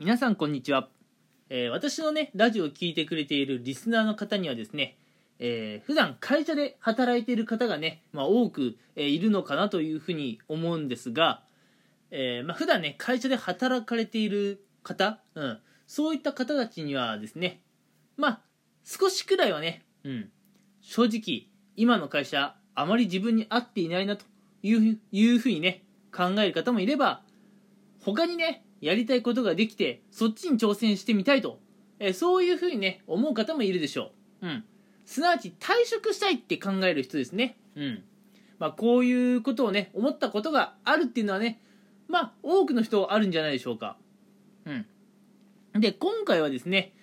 皆さんこんにちは。私のねラジオを聞いてくれているリスナーの方にはですね、普段会社で働いている方がね、多くいるのかなというふうに思うんですが、普段ね会社で働かれている方、そういった方たちにはですね、少しくらいはね、正直今の会社あまり自分に合っていないなというふうにね考える方もいれば、他にねやりたいことができてそっちに挑戦してみたいと、そういうふうにね思う方もいるでしょう。すなわち退職したいって考える人ですね。こういうことをね思ったことがあるっていうのはね、多くの人あるんじゃないでしょうか。で今回はですね、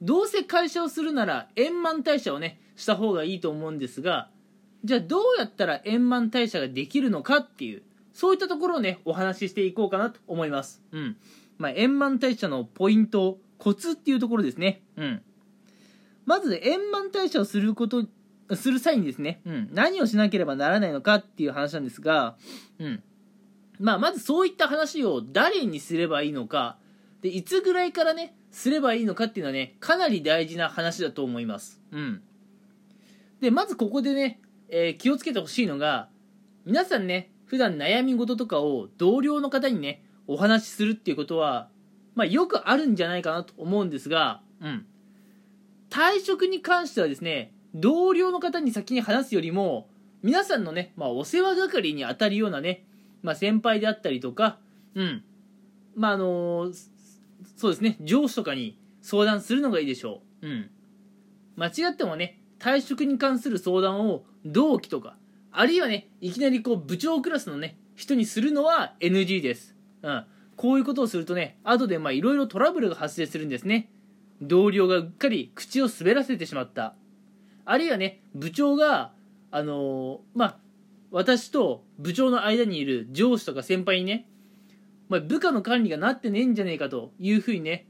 どうせ会社をするなら円満退社をねした方がいいと思うんですが、じゃあどうやったら円満退社ができるのかっていう、そういったところをねお話ししていこうかなと思います。円満退社のポイント、コツっていうところですね。まず円満退社をする際にですね、何をしなければならないのかっていう話なんですが、まずそういった話を誰にすればいいのかで、いつぐらいからねすればいいのかっていうのはねかなり大事な話だと思います。でまずここでね、気をつけてほしいのが、皆さんね普段悩み事とかを同僚の方にねお話しするっていうことは、よくあるんじゃないかなと思うんですが、退職に関してはですね、同僚の方に先に話すよりも皆さんのね、お世話係に当たるようなね、先輩であったりとか、そうですね、上司とかに相談するのがいいでしょう。間違ってもね退職に関する相談を同期とか、あるいはねいきなりこう部長クラスのね人にするのは NG です。こういうことをするとね後でいろいろトラブルが発生するんですね。同僚がうっかり口を滑らせてしまった、あるいはね部長が私と部長の間にいる上司とか先輩にね、部下の管理がなってねえんじゃねえかというふうにね、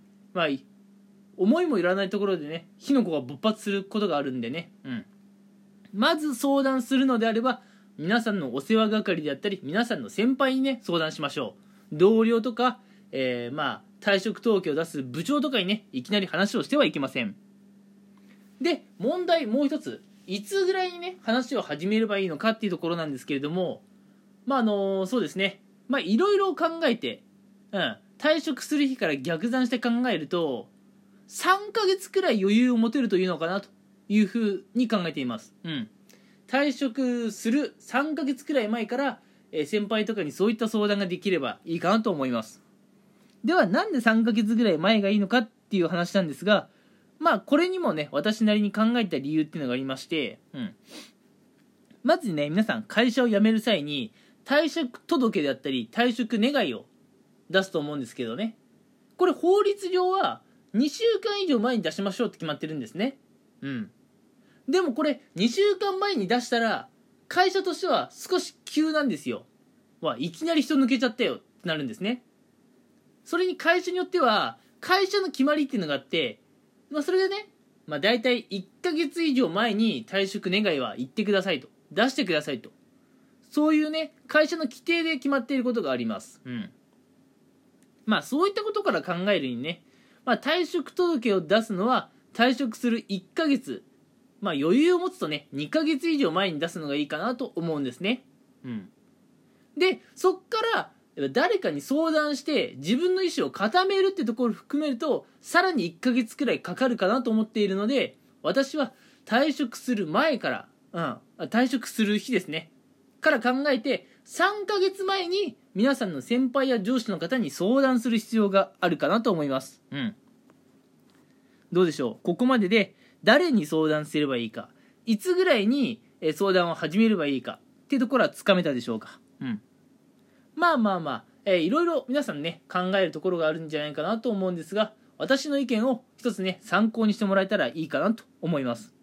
思いもいらないところでね火の粉が勃発することがあるんでね、まず相談するのであれば皆さんのお世話係であったり皆さんの先輩にね相談しましょう。同僚とか、退職届を出す部長とかにねいきなり話をしてはいけません。で問題、もう一つ、いつぐらいにね話を始めればいいのかっていうところなんですけれども、そうですね、いろいろ考えて、退職する日から逆算して考えると3ヶ月くらい余裕を持てるというのかなというふうに考えています。退職する3ヶ月くらい前から、先輩とかにそういった相談ができればいいかなと思います。ではなんで3ヶ月ぐらい前がいいのかっていう話なんですが、これにもね私なりに考えた理由っていうのがありまして、まずね皆さん会社を辞める際に退職届であったり退職願いを出すと思うんですけどね、これ法律上は2週間以上前に出しましょうって決まってるんですね。でもこれ2週間前に出したら会社としては少し急なんですよ。いきなり人抜けちゃったよってなるんですね。それに会社によっては会社の決まりっていうのがあって、それでね、だいたい1ヶ月以上前に退職願いは言ってくださいと、出してくださいと、そういうね会社の規定で決まっていることがあります。そういったことから考えるにね、退職届を出すのは退職する1ヶ月、余裕を持つとね2ヶ月以上前に出すのがいいかなと思うんですね。でそっから誰かに相談して自分の意思を固めるってところを含めるとさらに1ヶ月くらいかかるかなと思っているので、私は退職する前から、退職する日ですねから考えて3ヶ月前に皆さんの先輩や上司の方に相談する必要があるかなと思います。どうでしょう。ここまでで誰に相談すればいいか、いつぐらいに相談を始めればいいかっていうところはつかめたでしょうか。いろいろ皆さんね考えるところがあるんじゃないかなと思うんですが、私の意見を一つね参考にしてもらえたらいいかなと思います。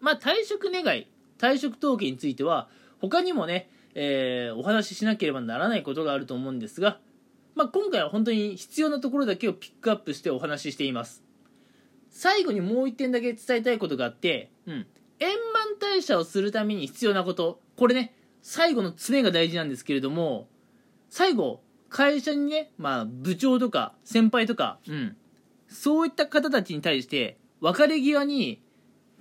退職願い、退職統計については他にもね、お話ししなければならないことがあると思うんですが、今回は本当に必要なところだけをピックアップしてお話ししています。最後にもう一点だけ伝えたいことがあって、円満退社をするために必要なこと、これね最後の詰めが大事なんですけれども、最後会社にね、まあ、部長とか先輩とか、うん、そういった方たちに対して別れ際に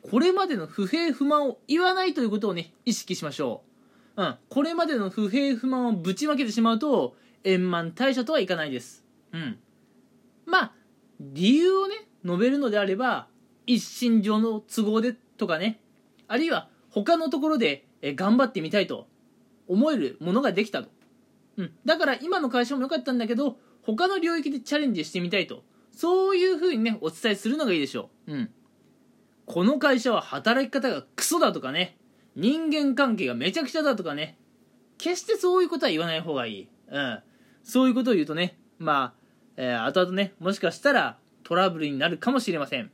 これまでの不平不満を言わないということをね、意識しましょう。うん、これまでの不平不満をぶちまけてしまうと円満退社とはいかないです。うん。まあ、理由をね、述べるのであれば、一身上の都合でとかね、あるいは他のところで頑張ってみたいと思えるものができたと。うん。だから今の会社も良かったんだけど、他の領域でチャレンジしてみたいと。そういう風にね、お伝えするのがいいでしょう。うん。この会社は働き方がクソだとかね、人間関係がめちゃくちゃだとかね、決してそういうことは言わない方がいい。うん。そういうことを言うとね、まあ、後々ね、もしかしたらトラブルになるかもしれません。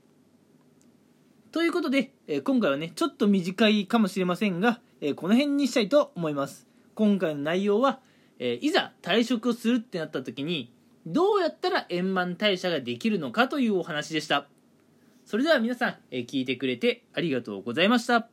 ということで、今回はね、ちょっと短いかもしれませんが、この辺にしたいと思います。今回の内容は、いざ退職をするってなった時に、どうやったら円満退社ができるのかというお話でした。それでは皆さん、聞いてくれてありがとうございました。